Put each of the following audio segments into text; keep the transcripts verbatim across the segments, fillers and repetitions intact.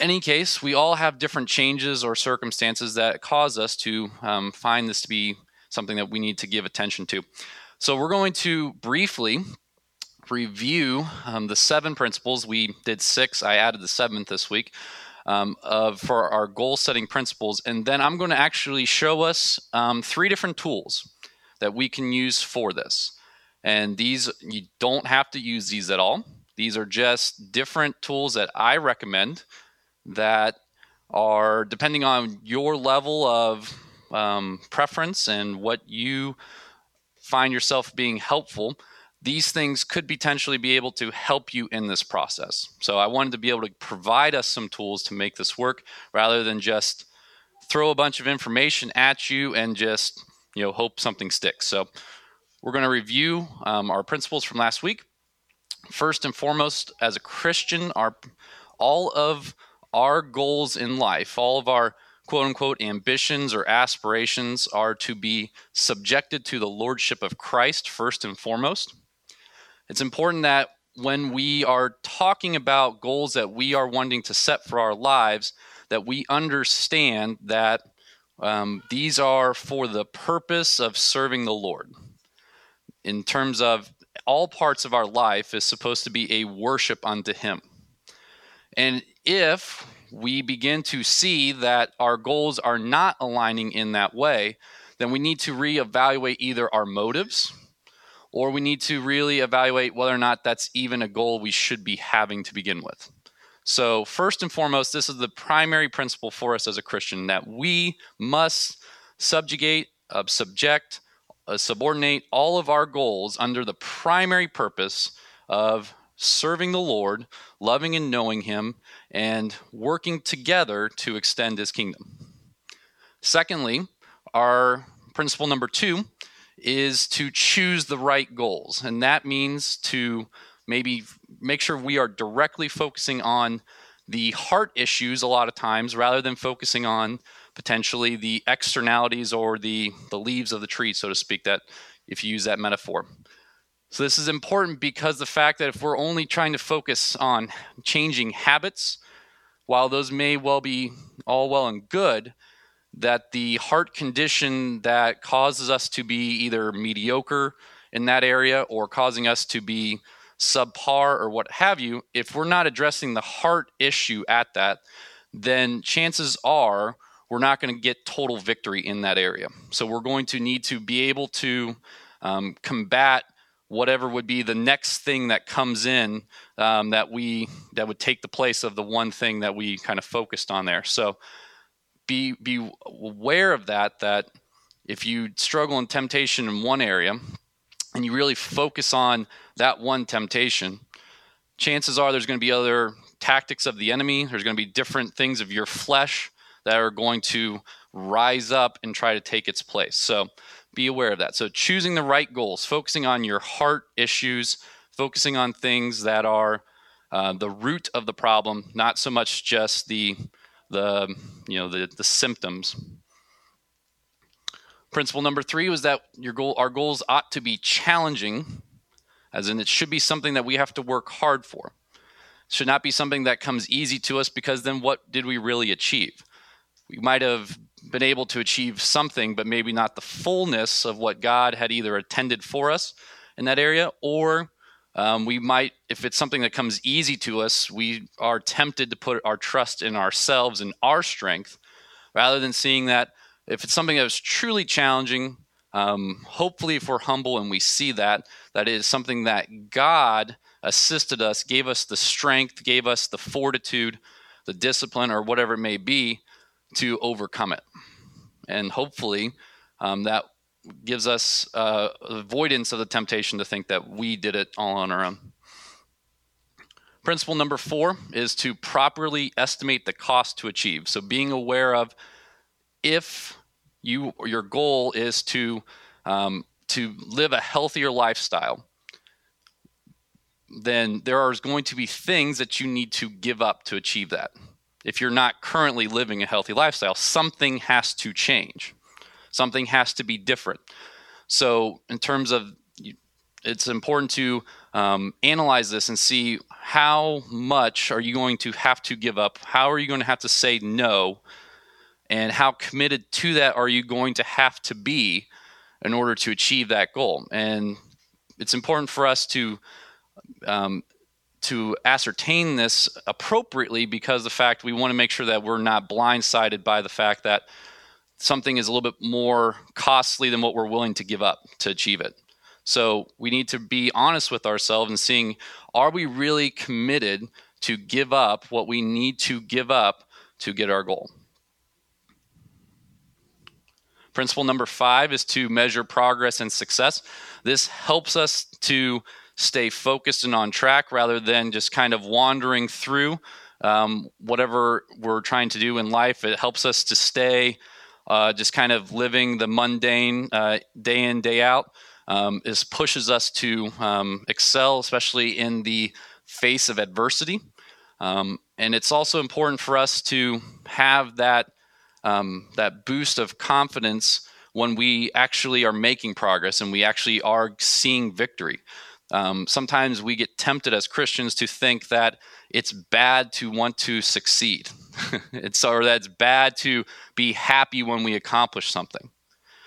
any case, we all have different changes or circumstances that cause us to um, find this to be something that we need to give attention to. So we're going to briefly review um, the seven principles. We did six. I added the seventh this week um, of for our goal setting principles. And then I'm going to actually show us um, three different tools that we can use for this. And these, you don't have to use these at all. These are just different tools that I recommend that are, depending on your level of um, preference and what you find yourself being helpful, these things could potentially be able to help you in this process. So I wanted to be able to provide us some tools to make this work rather than just throw a bunch of information at you and just, you know, hope something sticks. So we're going to review um, our principles from last week. First and foremost, as a Christian, our all of our goals in life, all of our quote-unquote ambitions or aspirations are to be subjected to the lordship of Christ first and foremost. It's important that when we are talking about goals that we are wanting to set for our lives, that we understand that um, these are for the purpose of serving the Lord. In terms of all parts of our life is supposed to be a worship unto Him. And if we begin to see that our goals are not aligning in that way, then we need to reevaluate either our motives, or we need to really evaluate whether or not that's even a goal we should be having to begin with. So first and foremost, this is the primary principle for us as a Christian, that we must subjugate, uh, subject, uh, subordinate all of our goals under the primary purpose of serving the Lord, loving and knowing Him, and working together to extend His kingdom. Secondly, our principle number two is to choose the right goals. And that means to maybe make sure we are directly focusing on the heart issues a lot of times rather than focusing on potentially the externalities or the, the leaves of the tree, so to speak, that if you use that metaphor. So this is important because the fact that if we're only trying to focus on changing habits, while those may well be all well and good, that the heart condition that causes us to be either mediocre in that area or causing us to be subpar or what have you, if we're not addressing the heart issue at that, then chances are we're not going to get total victory in that area. So we're going to need to be able to um, combat whatever would be the next thing that comes in um, that we that would take the place of the one thing that we kind of focused on there. So be be aware of that, that if you struggle in temptation in one area and you really focus on that one temptation, chances are there's going to be other tactics of the enemy. There's going to be different things of your flesh that are going to rise up and try to take its place. So be aware of that. So choosing the right goals, focusing on your heart issues, focusing on things that are uh, the root of the problem, not so much just the the you know the, the symptoms. Principle number three was that your goal, our goals ought to be challenging, as in it should be something that we have to work hard for. It should not be something that comes easy to us, because then what did we really achieve? We might have been able to achieve something, but maybe not the fullness of what God had either intended for us in that area, or um, we might, if it's something that comes easy to us, we are tempted to put our trust in ourselves and our strength, rather than seeing that if it's something that is truly challenging, um, hopefully if we're humble and we see that, that is something that God assisted us, gave us the strength, gave us the fortitude, the discipline, or whatever it may be, to overcome it. And hopefully um, that gives us uh, avoidance of the temptation to think that we did it all on our own. Principle number four is to properly estimate the cost to achieve. So being aware of if you your goal is to um, to live a healthier lifestyle, then there are going to be things that you need to give up to achieve that. If you're not currently living a healthy lifestyle, something has to change. Something has to be different. So in terms of it's important to um, analyze this and see how much are you going to have to give up? How are you going to have to say no? And how committed to that are you going to have to be in order to achieve that goal? And it's important for us to um, to ascertain this appropriately, because the fact we want to make sure that we're not blindsided by the fact that something is a little bit more costly than what we're willing to give up to achieve it. So we need to be honest with ourselves and seeing, are we really committed to give up what we need to give up to get our goal? Principle number five is to measure progress and success. This helps us to stay focused and on track rather than just kind of wandering through um, whatever we're trying to do in life. It helps us to stay uh, just kind of living the mundane uh, day in, day out. Um, this pushes us to um, excel, especially in the face of adversity. Um, and it's also important for us to have that Um, that boost of confidence when we actually are making progress and we actually are seeing victory. Um, sometimes we get tempted as Christians to think that it's bad to want to succeed. it's or that's bad to be happy when we accomplish something,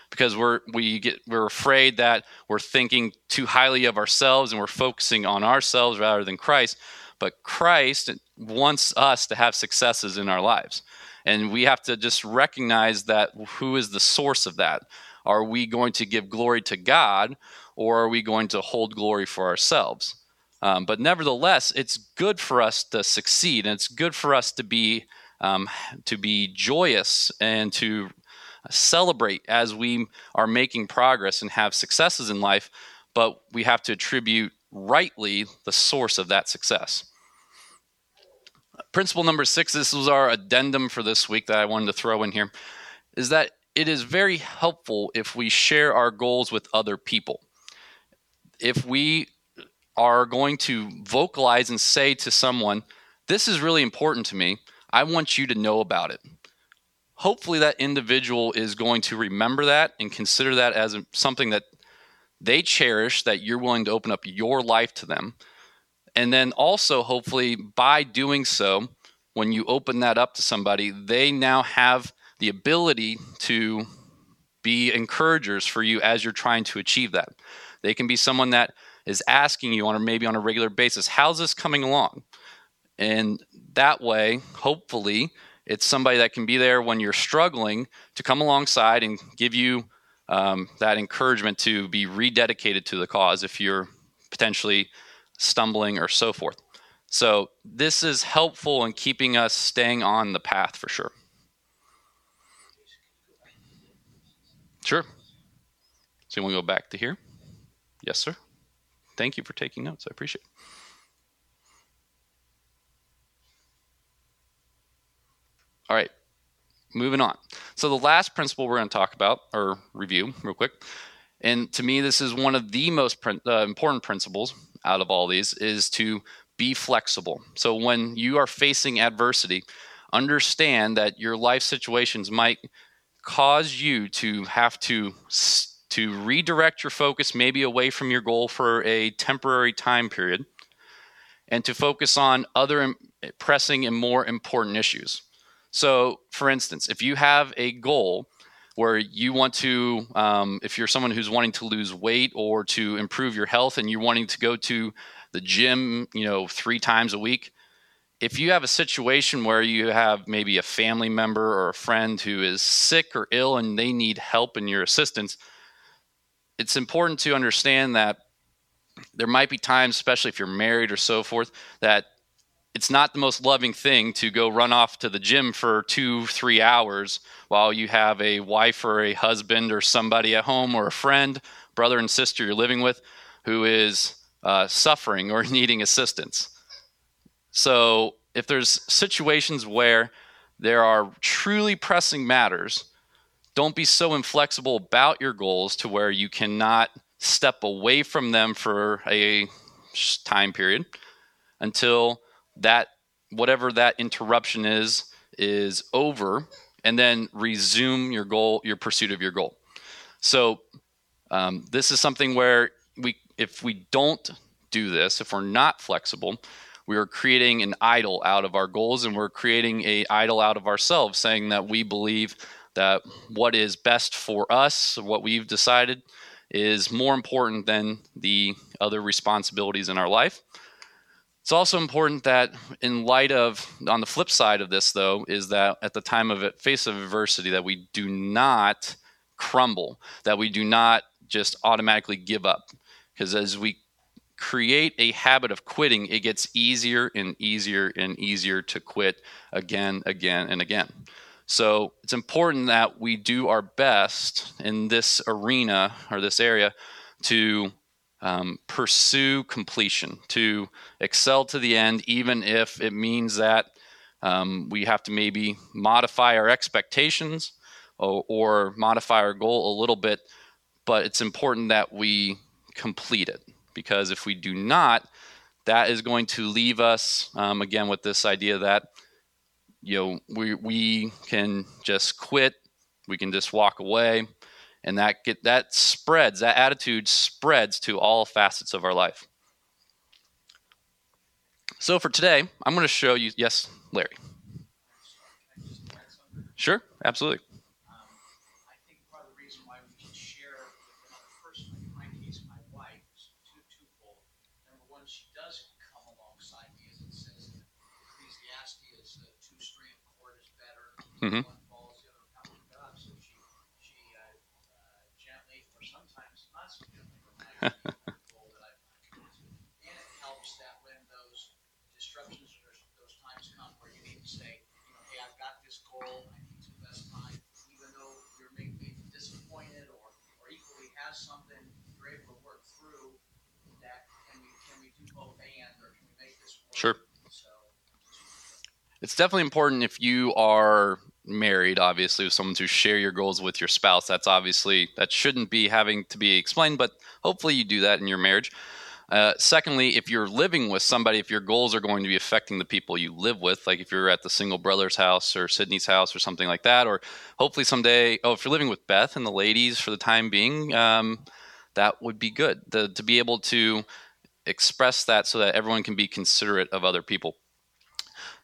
because we're we get we're afraid that we're thinking too highly of ourselves and we're focusing on ourselves rather than Christ. But Christ wants us to have successes in our lives. And we have to just recognize that who is the source of that? Are we going to give glory to God, or are we going to hold glory for ourselves? Um, but nevertheless, it's good for us to succeed, and it's good for us to be um, to be joyous and to celebrate as we are making progress and have successes in life. But we have to attribute rightly the source of that success. Principle number six, this was our addendum for this week that I wanted to throw in here, is that it is very helpful if we share our goals with other people. If we are going to vocalize and say to someone, this is really important to me, I want you to know about it. Hopefully that individual is going to remember that and consider that as something that they cherish, that you're willing to open up your life to them. And then also, hopefully, by doing so, when you open that up to somebody, they now have the ability to be encouragers for you as you're trying to achieve that. They can be someone that is asking you on a, maybe on a regular basis, how's this coming along? And that way, hopefully, it's somebody that can be there when you're struggling to come alongside and give you um, that encouragement to be rededicated to the cause if you're potentially stumbling or so forth. So this is helpful in keeping us staying on the path for sure. Sure. So you want to go back to here? Yes, sir. Thank you for taking notes. I appreciate it. All right, moving on. So the last principle we're going to talk about or review real quick, and to me this is one of the most prin- uh, important principles out of all these, is to be flexible. So when you are facing adversity, understand that your life situations might cause you to have to to redirect your focus maybe away from your goal for a temporary time period and to focus on other pressing and more important issues. So for instance, if you have a goal where you want to, um, if you're someone who's wanting to lose weight or to improve your health and you're wanting to go to the gym, you know, three times a week, if you have a situation where you have maybe a family member or a friend who is sick or ill and they need help and your assistance, it's important to understand that there might be times, especially if you're married or so forth, that it's not the most loving thing to go run off to the gym for two, three hours while you have a wife or a husband or somebody at home or a friend, brother and sister you're living with, who is uh, suffering or needing assistance. So if there's situations where there are truly pressing matters, don't be so inflexible about your goals to where you cannot step away from them for a time period until that whatever that interruption is, is over, and then resume your goal, your pursuit of your goal. So um, this is something where we if we don't do this, if we're not flexible, we are creating an idol out of our goals, and we're creating an idol out of ourselves, saying that we believe that what is best for us, what we've decided, is more important than the other responsibilities in our life. It's also important that in light of, on the flip side of this though, is that at the time of it, face of adversity, that we do not crumble, that we do not just automatically give up. Because as we create a habit of quitting, it gets easier and easier and easier to quit again, again, and again. So it's important that we do our best in this arena or this area to um, pursue completion, to excel to the end, even if it means that um, we have to maybe modify our expectations or, or modify our goal a little bit. But it's important that we complete it, because if we do not, that is going to leave us, um, again, with this idea that, you know, we we can just quit, we can just walk away, and that get that spreads, that attitude spreads to all facets of our life. So for today, I'm going to show you, yes, Larry. Sure, absolutely. Mm-hmm. One falls, the other comes up, so she, she uh, uh, gently, or sometimes not so gently, reminds me of the goal that I've come to. And it helps that when those disruptions or those times come where you need to say, you know, hey, I've got this goal, I need to invest time, even though you're maybe disappointed or, or equally has something you're able to work through, that can we, can we do both and, or can we make this work? Sure. So, it's definitely important if you are married, obviously, with someone, to share your goals with your spouse. That's obviously, that shouldn't be having to be explained, but hopefully you do that in your marriage. Uh, secondly, if you're living with somebody, if your goals are going to be affecting the people you live with, like if you're at the single brother's house or Sydney's house or something like that, or hopefully someday, oh, if you're living with Beth and the ladies for the time being, um, that would be good the, to be able to express that so that everyone can be considerate of other people.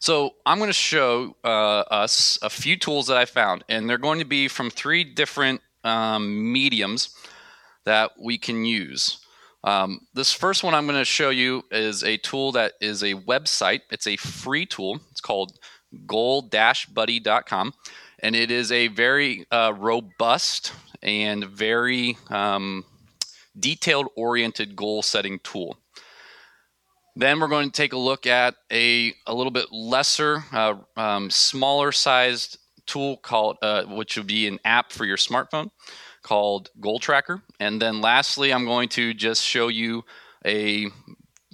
So I'm going to show uh, us a few tools that I found, and they're going to be from three different um, mediums that we can use. Um, this first one I'm going to show you is a tool that is a website. It's a free tool. It's called goal buddy dot com, and it is a very uh, robust and very um, detailed-oriented goal-setting tool. Then we're going to take a look at a, a little bit lesser, uh, um, smaller sized tool called, uh, which would be an app for your smartphone called Goal Tracker. And then lastly, I'm going to just show you a,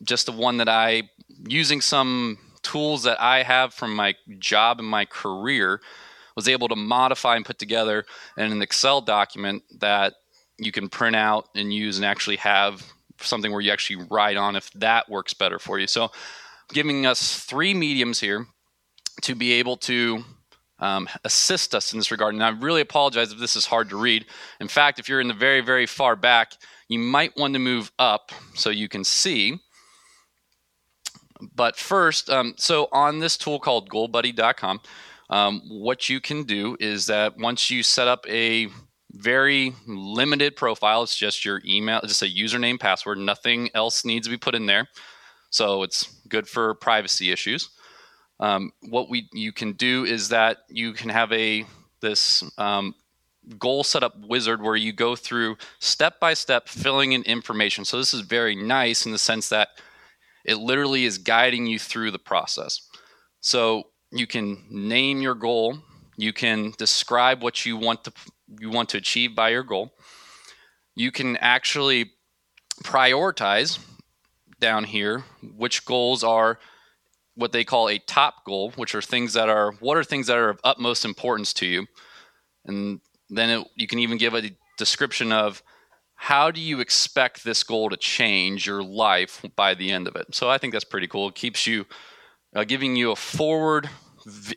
just the one that I, using some tools that I have from my job and my career, was able to modify and put together in an Excel document that you can print out and use and actually have something where you actually write on if that works better for you. So giving us three mediums here to be able to um, assist us in this regard. And I really apologize if this is hard to read. In fact, if you're in the very, very far back, you might want to move up so you can see. But first, um, so on this tool called goal buddy dot com, um, what you can do is that once you set up a very limited profile. It's just your email, just a username, password. Nothing else needs to be put in there. So it's good for privacy issues. Um, what we you can do is that you can have a this um, goal setup wizard where you go through step by step filling in information. So this is very nice in the sense that it literally is guiding you through the process. So you can name your goal. You can describe what you want to you want to achieve by your goal. You can actually prioritize down here which goals are what they call a top goal, which are things that are what are things that are of utmost importance to you. And then it, you can even give a description of how do you expect this goal to change your life by the end of it. So I think that's pretty cool. It keeps you uh, giving you a forward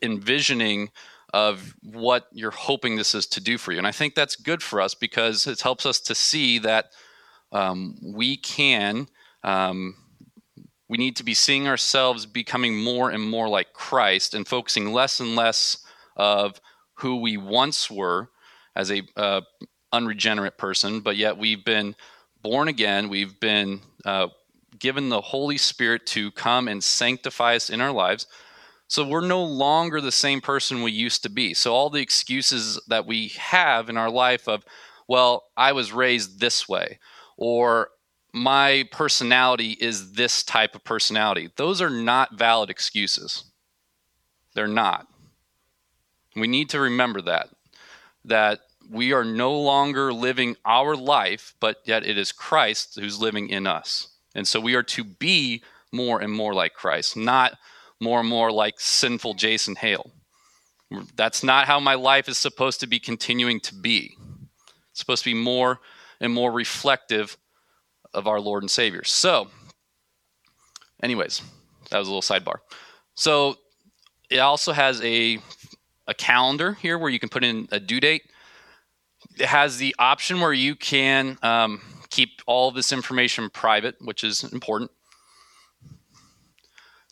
envisioning of what you're hoping this is to do for you. And I think that's good for us because it helps us to see that um, we can, um, we need to be seeing ourselves becoming more and more like Christ and focusing less and less of who we once were as a uh, unregenerate person, but yet we've been born again. We've been uh, given the Holy Spirit to come and sanctify us in our lives. So we're no longer the same person we used to be. So all the excuses that we have in our life of, well, I was raised this way, or my personality is this type of personality. Those are not valid excuses. They're not. We need to remember that, that we are no longer living our life, but yet it is Christ who's living in us. And so we are to be more and more like Christ, not more and more like sinful Jason Hale. That's not how my life is supposed to be continuing to be. It's supposed to be more and more reflective of our Lord and Savior. So, anyways, that was a little sidebar. So it also has a a calendar here where you can put in a due date. It has the option where you can um, keep all of this information private, which is important.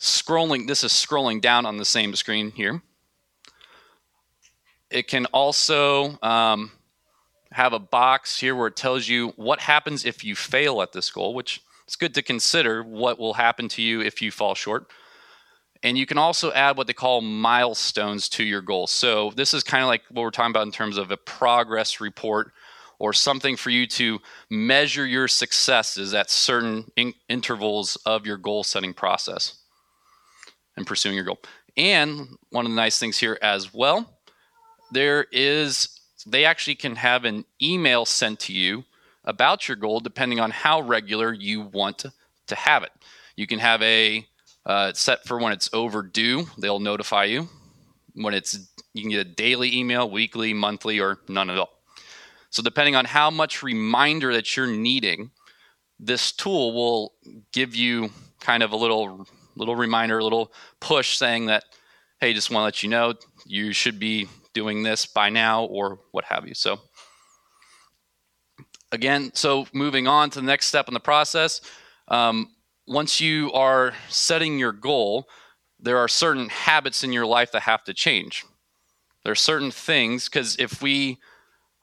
Scrolling, this is scrolling down on the same screen here. It can also um, have a box here where it tells you what happens if you fail at this goal, which it's good to consider what will happen to you if you fall short. And you can also add what they call milestones to your goal. So this is kind of like what we're talking about in terms of a progress report or something for you to measure your successes at certain in- intervals of your goal setting process and pursuing your goal. And one of the nice things here as well, there is, they actually can have an email sent to you about your goal depending on how regular you want to have it. You can have a Uh, it's set for when it's overdue. They'll notify you. When it's, you can get a daily email, weekly, monthly, or none at all. So depending on how much reminder that you're needing, this tool will give you kind of a little little reminder, a little push saying that, hey, just want to let you know you should be doing this by now or what have you. So again, so moving on to the next step in the process. Um, Once you are setting your goal, there are certain habits in your life that have to change. There are certain things, because if we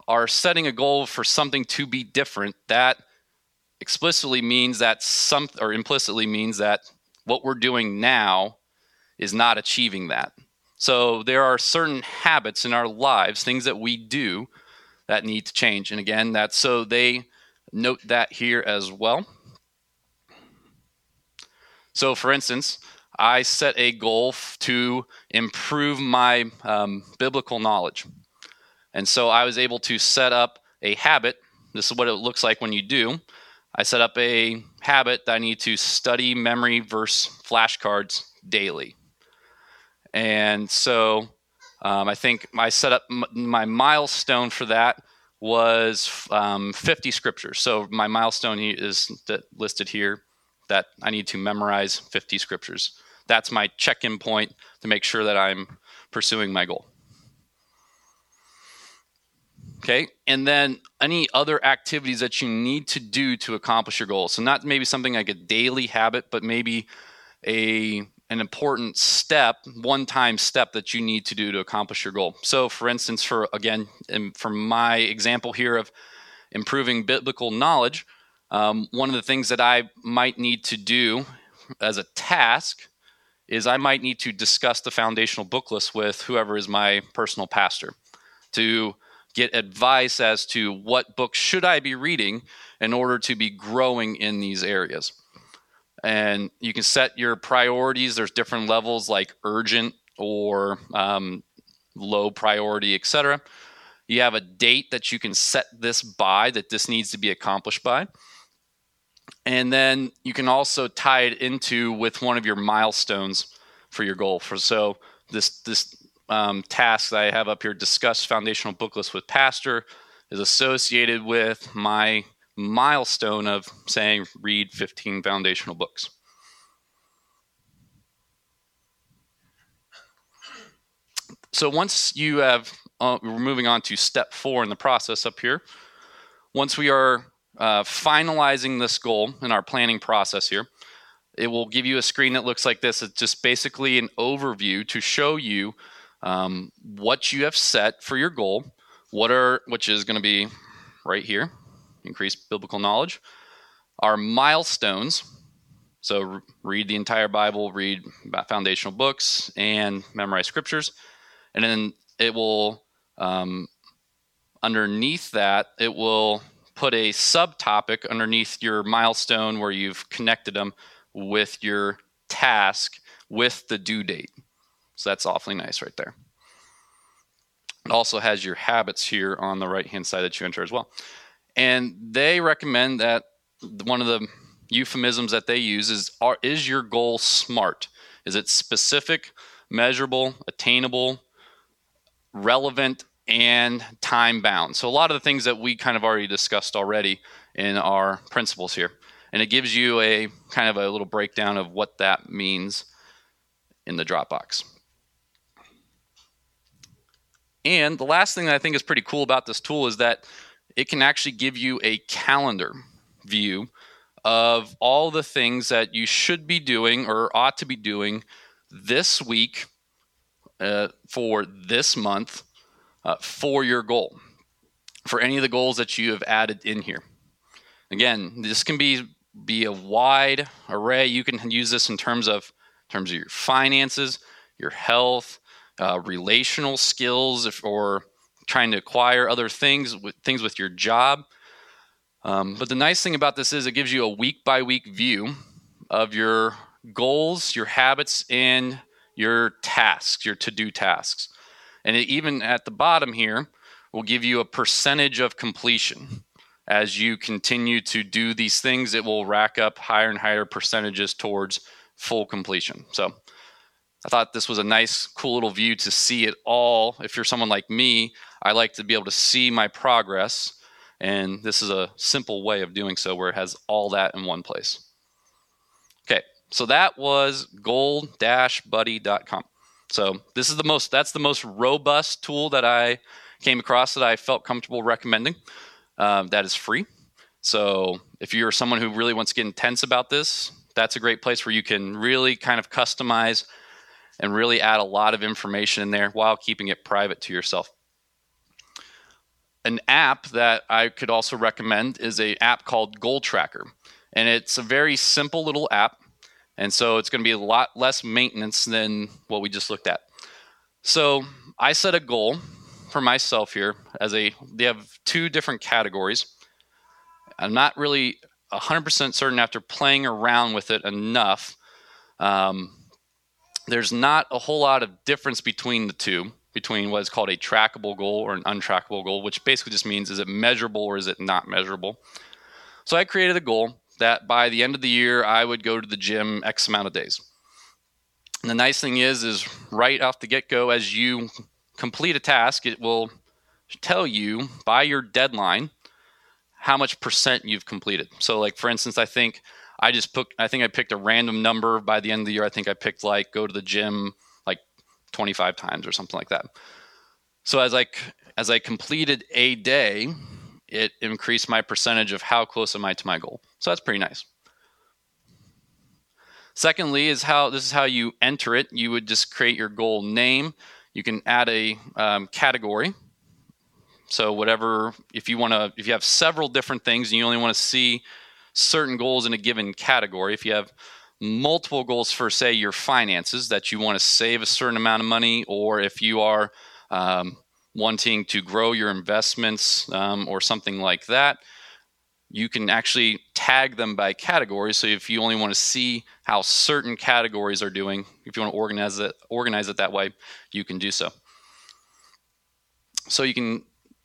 are setting a goal for something to be different, that explicitly means that some, or implicitly means that what we're doing now is not achieving that. So there are certain habits in our lives, things that we do that need to change. And again, that's so they note that here as well. So, for instance, I set a goal f- to improve my um, biblical knowledge. And so I was able to set up a habit. This is what it looks like when you do. I set up a habit that I need to study memory verse flashcards daily. And so um, I think I set up m- my milestone for that was um, fifty scriptures. So my milestone is listed here, that I need to memorize fifty scriptures. That's my check-in point to make sure that I'm pursuing my goal. Okay, and then any other activities that you need to do to accomplish your goal. So not maybe something like a daily habit, but maybe a an important step, one-time step that you need to do to accomplish your goal. So for instance, for again, from my example here of improving biblical knowledge, Um, one of the things that I might need to do as a task is I might need to discuss the foundational book list with whoever is my personal pastor to get advice as to what books should I be reading in order to be growing in these areas. And you can set your priorities. There's different levels like urgent or um, low priority, et cetera. You have a date that you can set this by, that this needs to be accomplished by. And then you can also tie it into with one of your milestones for your goal. For so this this um, task that I have up here, discuss foundational book list with pastor, is associated with my milestone of saying read fifteen foundational books. So once you have, uh, we're moving on to step four in the process up here. Once we are uh, finalizing this goal in our planning process here, it will give you a screen that looks like this. It's just basically an overview to show you um, what you have set for your goal, what are which is going to be right here, increase biblical knowledge, our milestones. So read the entire Bible, read foundational books, and memorize scriptures. And then it will, um, underneath that, it will put a subtopic underneath your milestone where you've connected them with your task, with the due date. So that's awfully nice right there. It also has your habits here on the right-hand side that you enter as well. And they recommend that one of the euphemisms that they use is, are, is your goal SMART? Is it specific, measurable, attainable, relevant, and time-bound? So a lot of the things that we kind of already discussed already in our principles here. And it gives you a kind of a little breakdown of what that means in the Dropbox. And the last thing that I think is pretty cool about this tool is that it can actually give you a calendar view of all the things that you should be doing or ought to be doing this week uh, for this month uh, for your goal, for any of the goals that you have added in here. Again, this can be be a wide array. You can use this in terms of in terms of your finances, your health, uh, relational skills, if, or trying to acquire other things, with, things with your job. Um, but the nice thing about this is it gives you a week-by-week view of your goals, your habits, and your tasks, your to-do tasks. And it, even at the bottom here, will give you a percentage of completion. As you continue to do these things, it will rack up higher and higher percentages towards full completion. So I thought this was a nice, cool little view to see it all. If you're someone like me, I like to be able to see my progress. And this is a simple way of doing so where it has all that in one place. Okay, so that was goal buddy dot com. So this is the most, that's the most robust tool that I came across that I felt comfortable recommending. Uh, that is free. So if you're someone who really wants to get intense about this, that's a great place where you can really kind of customize and really add a lot of information in there while keeping it private to yourself. An app that I could also recommend is an app called Goal Tracker. And it's a very simple little app. And so it's going to be a lot less maintenance than what we just looked at. So I set a goal for myself here as a, they have two different categories. I'm not really one hundred percent certain after playing around with it enough. Um, there's not a whole lot of difference between the two. Between what is called a trackable goal or an untrackable goal, which basically just means, is it measurable or is it not measurable? So I created a goal that by the end of the year, I would go to the gym X amount of days. And the nice thing is, is right off the get-go, as you complete a task, it will tell you by your deadline how much percent you've completed. So like, for instance, I think I just put, I think I picked a random number by the end of the year. I think I picked like go to the gym twenty-five times or something like that. So as I, as I completed a day, it increased my percentage of how close am I to my goal. So that's pretty nice. Secondly, is how this is how you enter it. You would just create your goal name. You can add a um, category. So whatever, if you want to, if you have several different things and you only want to see certain goals in a given category, if you have multiple goals for, say, your finances, that you want to save a certain amount of money, or if you are um, wanting to grow your investments um, or something like that, you can actually tag them by category. So if you only want to see how certain categories are doing, if you want to organize it, organize it that way, you can do so. So you can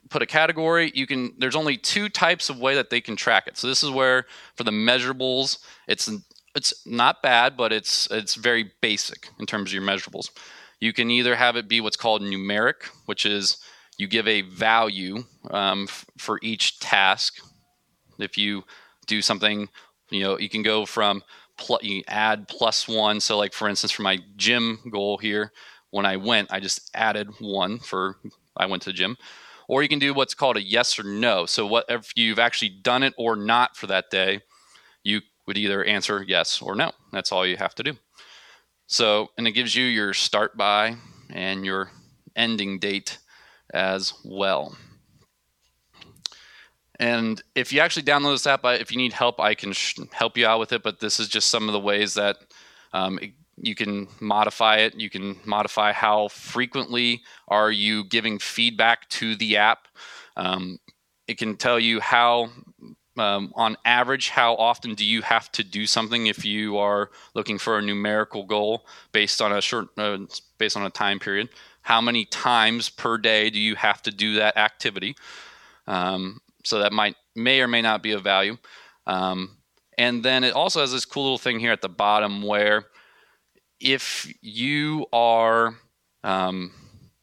put a category. You can, there's only two types of way that they can track it. So this is where for the measurables, it's an It's not bad, but it's it's very basic in terms of your measurables. You can either have it be what's called numeric, which is you give a value um, f- for each task. If you do something, you know, you can go from pl- you add plus one. So, like for instance, for my gym goal here, when I went, I just added one for I went to the gym. or you can do what's called a yes or no. So what if you've actually done it or not for that day, you would either answer yes or no. That's all you have to do. So, and it gives you your start by and your ending date as well. And if you actually download this app, if you need help, I can sh- help you out with it. But this is just some of the ways that um, it, you can modify it. You can modify how frequently are you giving feedback to the app. Um, it can tell you how, um, on average, how often do you have to do something if you are looking for a numerical goal based on a short, uh, based on a time period. How many times per day do you have to do that activity? Um, So that might may or may not be of value. Um, and then it also has this cool little thing here at the bottom where if you are, um,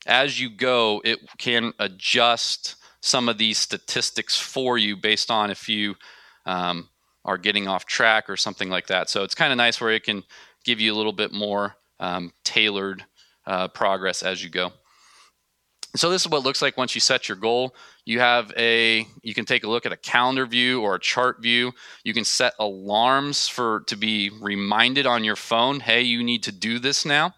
as you go, it can adjust some of these statistics for you based on if you um, are getting off track or something like that. So it's kind of nice where it can give you a little bit more um, tailored uh, progress as you go. So this is what it looks like once you set your goal. You have a, you can take a look at a calendar view or a chart view. You can set alarms for to be reminded on your phone, hey, you need to do this now.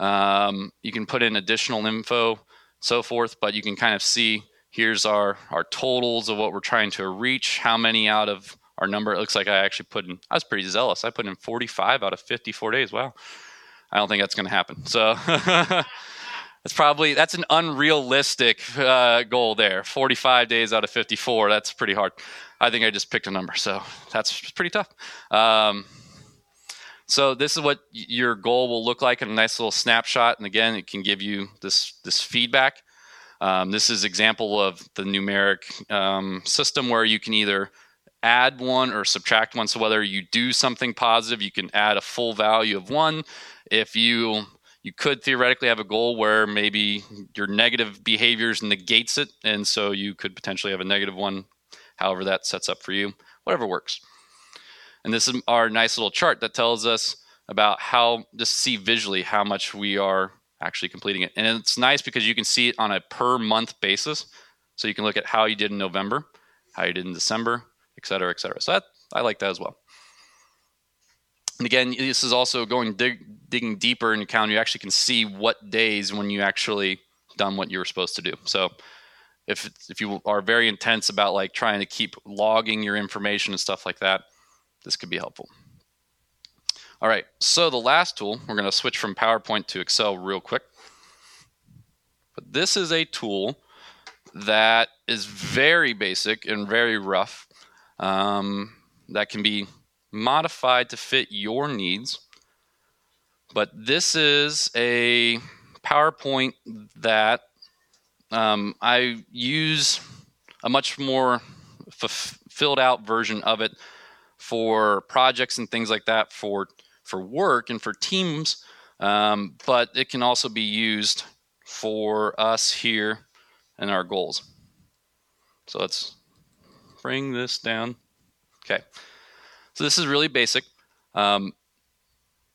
Um, you can put in additional info, so forth, but you can kind of see here's our, our totals of what we're trying to reach, how many out of our number. It looks like I actually put in, I was pretty zealous. I put in forty-five out of fifty-four days. Wow. I don't think that's going to happen. So... That's probably, that's an unrealistic uh, goal there. forty-five days out of fifty-four, that's pretty hard. I think I just picked a number, so that's pretty tough. Um, so this is what your goal will look like in a nice little snapshot. And again, it can give you this, this feedback. Um, this is example of the numeric um, system where you can either add one or subtract one. So whether you do something positive, you can add a full value of one. If you... You could theoretically have a goal where maybe your negative behaviors negates it, and so you could potentially have a negative one, however that sets up for you, whatever works. And this is our nice little chart that tells us about how, just see visually how much we are actually completing it. And it's nice because you can see it on a per month basis, so you can look at how you did in November, how you did in December, et cetera, et cetera. So that, I like that as well. And again, this is also going dig, digging deeper in your calendar. You actually can see what days when you actually done what you were supposed to do. So if if you are very intense about like trying to keep logging your information and stuff like that, this could be helpful. All right, so the last tool, we're going to switch from PowerPoint to Excel real quick. But this is a tool that is very basic and very rough, um, that can be modified to fit your needs. But this is a PowerPoint that um, I use a much more f- filled out version of it for projects and things like that, for for work and for teams. Um, but it can also be used for us here and our goals. So let's bring this down. Okay. So this is really basic. Um,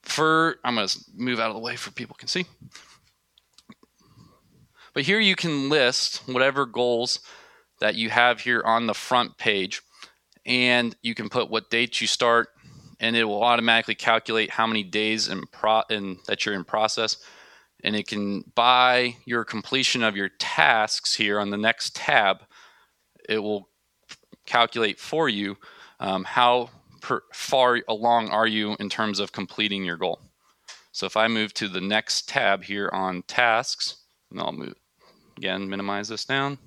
for I'm going to move out of the way for people can see. But here you can list whatever goals that you have here on the front page. And you can put what dates you start, and it will automatically calculate how many days in pro- in, that you're in process. And it can, by your completion of your tasks here on the next tab, it will calculate for you um, how... Per far along are you in terms of completing your goal. So if I move to the next tab here on tasks, and I'll move again, minimize this down.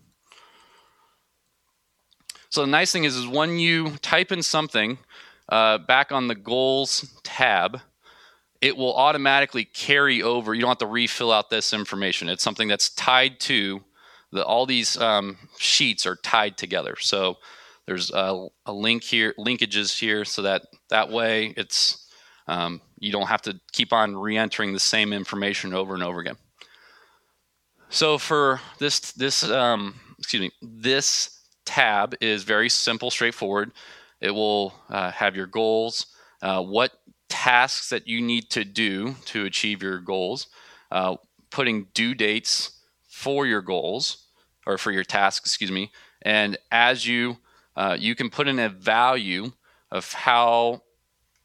So the nice thing is, is when you type in something uh, back on the goals tab, it will automatically carry over. You don't have to refill out this information. It's something that's tied to the, all these um, sheets are tied together. So there's a, a link here, linkages here, so that that way it's um, you don't have to keep on re-entering the same information over and over again. So for this this um, excuse me this tab is very simple, straightforward. It will uh, have your goals, uh, what tasks that you need to do to achieve your goals, uh, putting due dates for your goals, or for your task, excuse me. And as you, uh, you can put in a value of how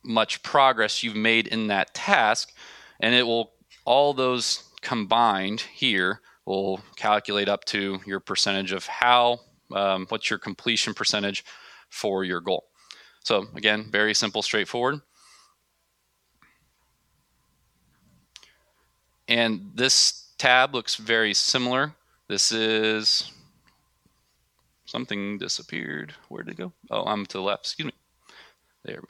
much progress you've made in that task, and it will, all those combined here will calculate up to your percentage of how, um, what's your completion percentage for your goal. So again, very simple, straightforward. And this tab looks very similar. This is, something disappeared. Where did it go? Oh, I'm to the left, excuse me. There we go.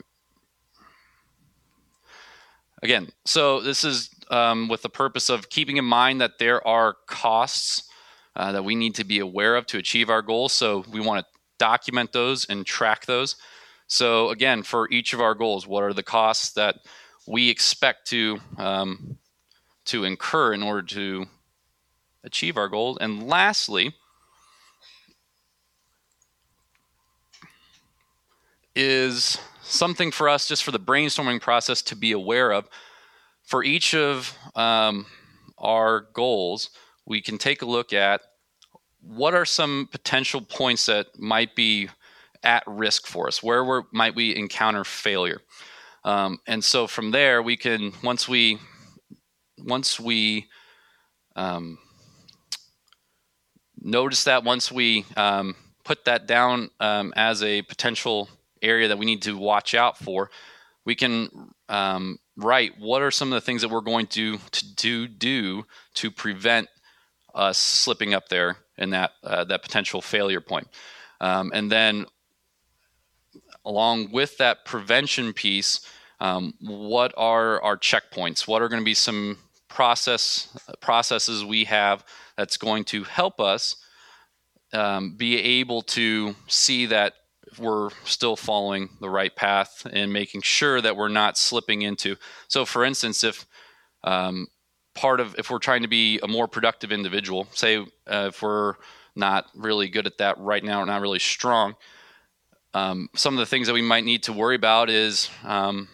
Again, so this is um, with the purpose of keeping in mind that there are costs uh, that we need to be aware of to achieve our goals. So we want to document those and track those. So again, for each of our goals, what are the costs that we expect to um, to incur in order to achieve our goals? And lastly, is something for us, just for the brainstorming process, to be aware of. For each of um, our goals, we can take a look at what are some potential points that might be at risk for us, where we're, might we encounter failure. Um, and so from there, we can, once we, once we um, notice that, once we um, put that down um, as a potential area that we need to watch out for, we can um, write what are some of the things that we're going to to do, do to prevent us slipping up there in that uh, that potential failure point. Um, and then along with that prevention piece, um, what are our checkpoints? What are going to be some process processes we have that's going to help us um, be able to see that we're still following the right path and making sure that we're not slipping into. So for instance, if um, part of, if we're trying to be a more productive individual, say uh, if we're not really good at that right now, we're not really strong. Um, some of the things that we might need to worry about is um,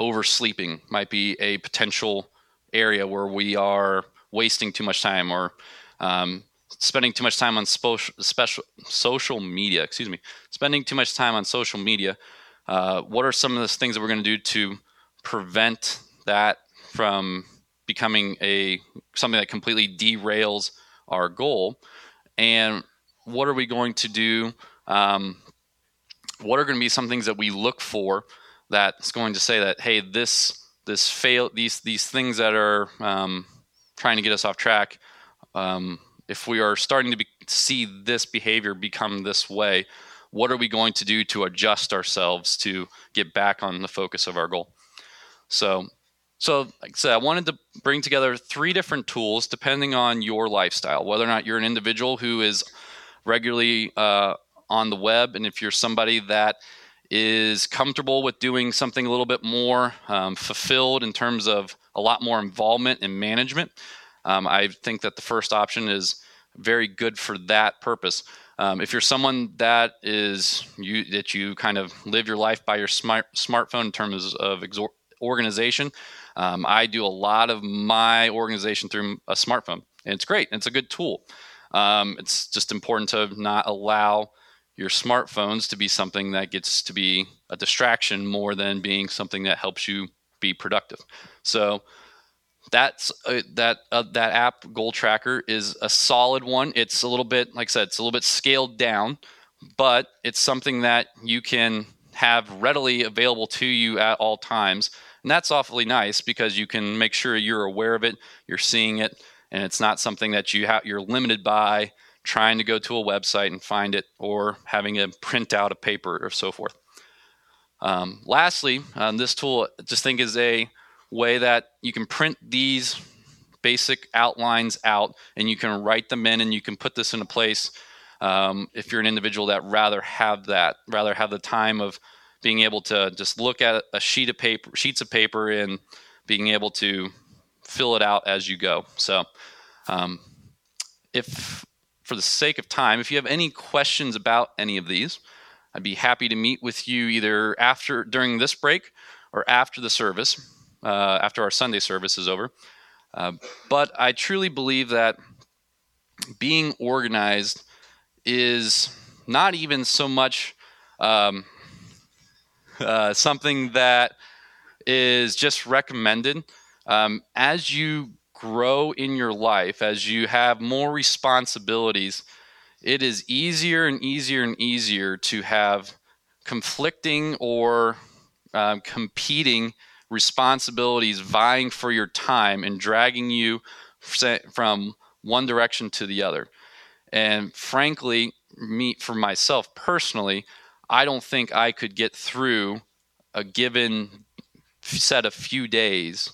oversleeping might be a potential area where we are wasting too much time, or um, spending too much time on spo- special social media, excuse me, spending too much time on social media. Uh, what are some of the things that we're going to do to prevent that from becoming a something that completely derails our goal? And what are we going to do? Um, what are going to be some things that we look for that's going to say that, hey, this this fail these these things that are um, trying to get us off track. Um, If we are starting to be, see this behavior become this way, what are we going to do to adjust ourselves to get back on the focus of our goal? So, so like I said, I wanted to bring together three different tools depending on your lifestyle, whether or not you're an individual who is regularly uh, on the web, and if you're somebody that is comfortable with doing something a little bit more um, fulfilled in terms of a lot more involvement and management. Um, I think that the first option is very good for that purpose. Um, if you're someone that is you that you kind of live your life by your smart smartphone in terms of exor- organization, um, I do a lot of my organization through a smartphone, and it's great. It's a good tool. Um, it's just important to not allow your smartphones to be something that gets to be a distraction more than being something that helps you be productive. So. That's uh, that uh, that app Goal Tracker is a solid one. It's a little bit, like I said, it's a little bit scaled down, but it's something that you can have readily available to you at all times, and that's awfully nice because you can make sure you're aware of it, you're seeing it, and it's not something that you ha- you're limited by trying to go to a website and find it or having to print out a paper or so forth. Um, lastly, um, this tool I just think is a way that you can print these basic outlines out and you can write them in and you can put this into place um, if you're an individual that rather have that, rather have the time of being able to just look at a sheet of paper, sheets of paper and being able to fill it out as you go. So um, if, for the sake of time, if you have any questions about any of these, I'd be happy to meet with you either after, during this break or after the service. Uh, after our Sunday service is over. Uh, but I truly believe that being organized is not even so much um, uh, something that is just recommended. Um, as you grow in your life, as you have more responsibilities, it is easier and easier and easier to have conflicting or um, competing responsibilities vying for your time and dragging you from one direction to the other. And frankly, me for myself personally, I don't think I could get through a given set of few days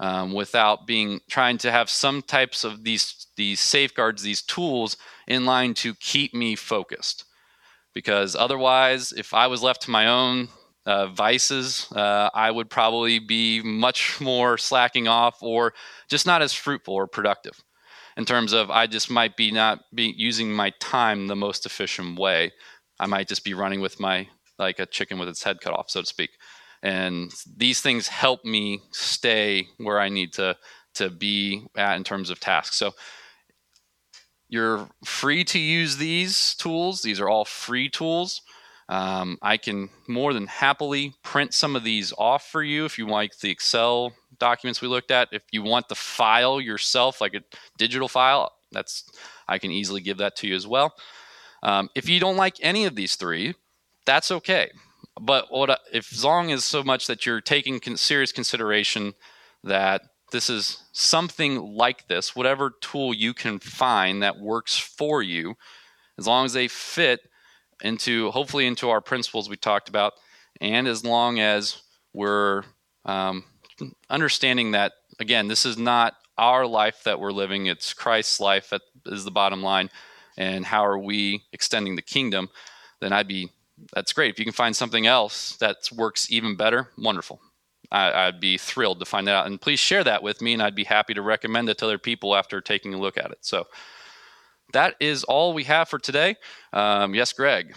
um, without being trying to have some types of these these safeguards, these tools in line to keep me focused. Because otherwise, if I was left to my own uh, vices, uh, I would probably be much more slacking off or just not as fruitful or productive. In terms of, I just might be not be using my time the most efficient way. I might just be running with my, like a chicken with its head cut off, so to speak. And these things help me stay where I need to to be at in terms of tasks. So you're free to use these tools. These are all free tools. Um, I can more than happily print some of these off for you if you like the Excel documents we looked at. If you want the file yourself, like a digital file, that's I can easily give that to you as well. Um, if you don't like any of these three, that's okay. But what, if, as long as so much that you're taking con- serious consideration that this is something like this, whatever tool you can find that works for you, as long as they fit into hopefully into our principles we talked about, and as long as we're um, understanding that, again, this is not our life that we're living, it's Christ's life that is the bottom line, and how are we extending the kingdom, then I'd be, that's great. If you can find something else that works even better, wonderful. I, I'd be thrilled to find that out, and please share that with me, and I'd be happy to recommend it to other people after taking a look at it. So that is all we have for today. Um, yes, Greg.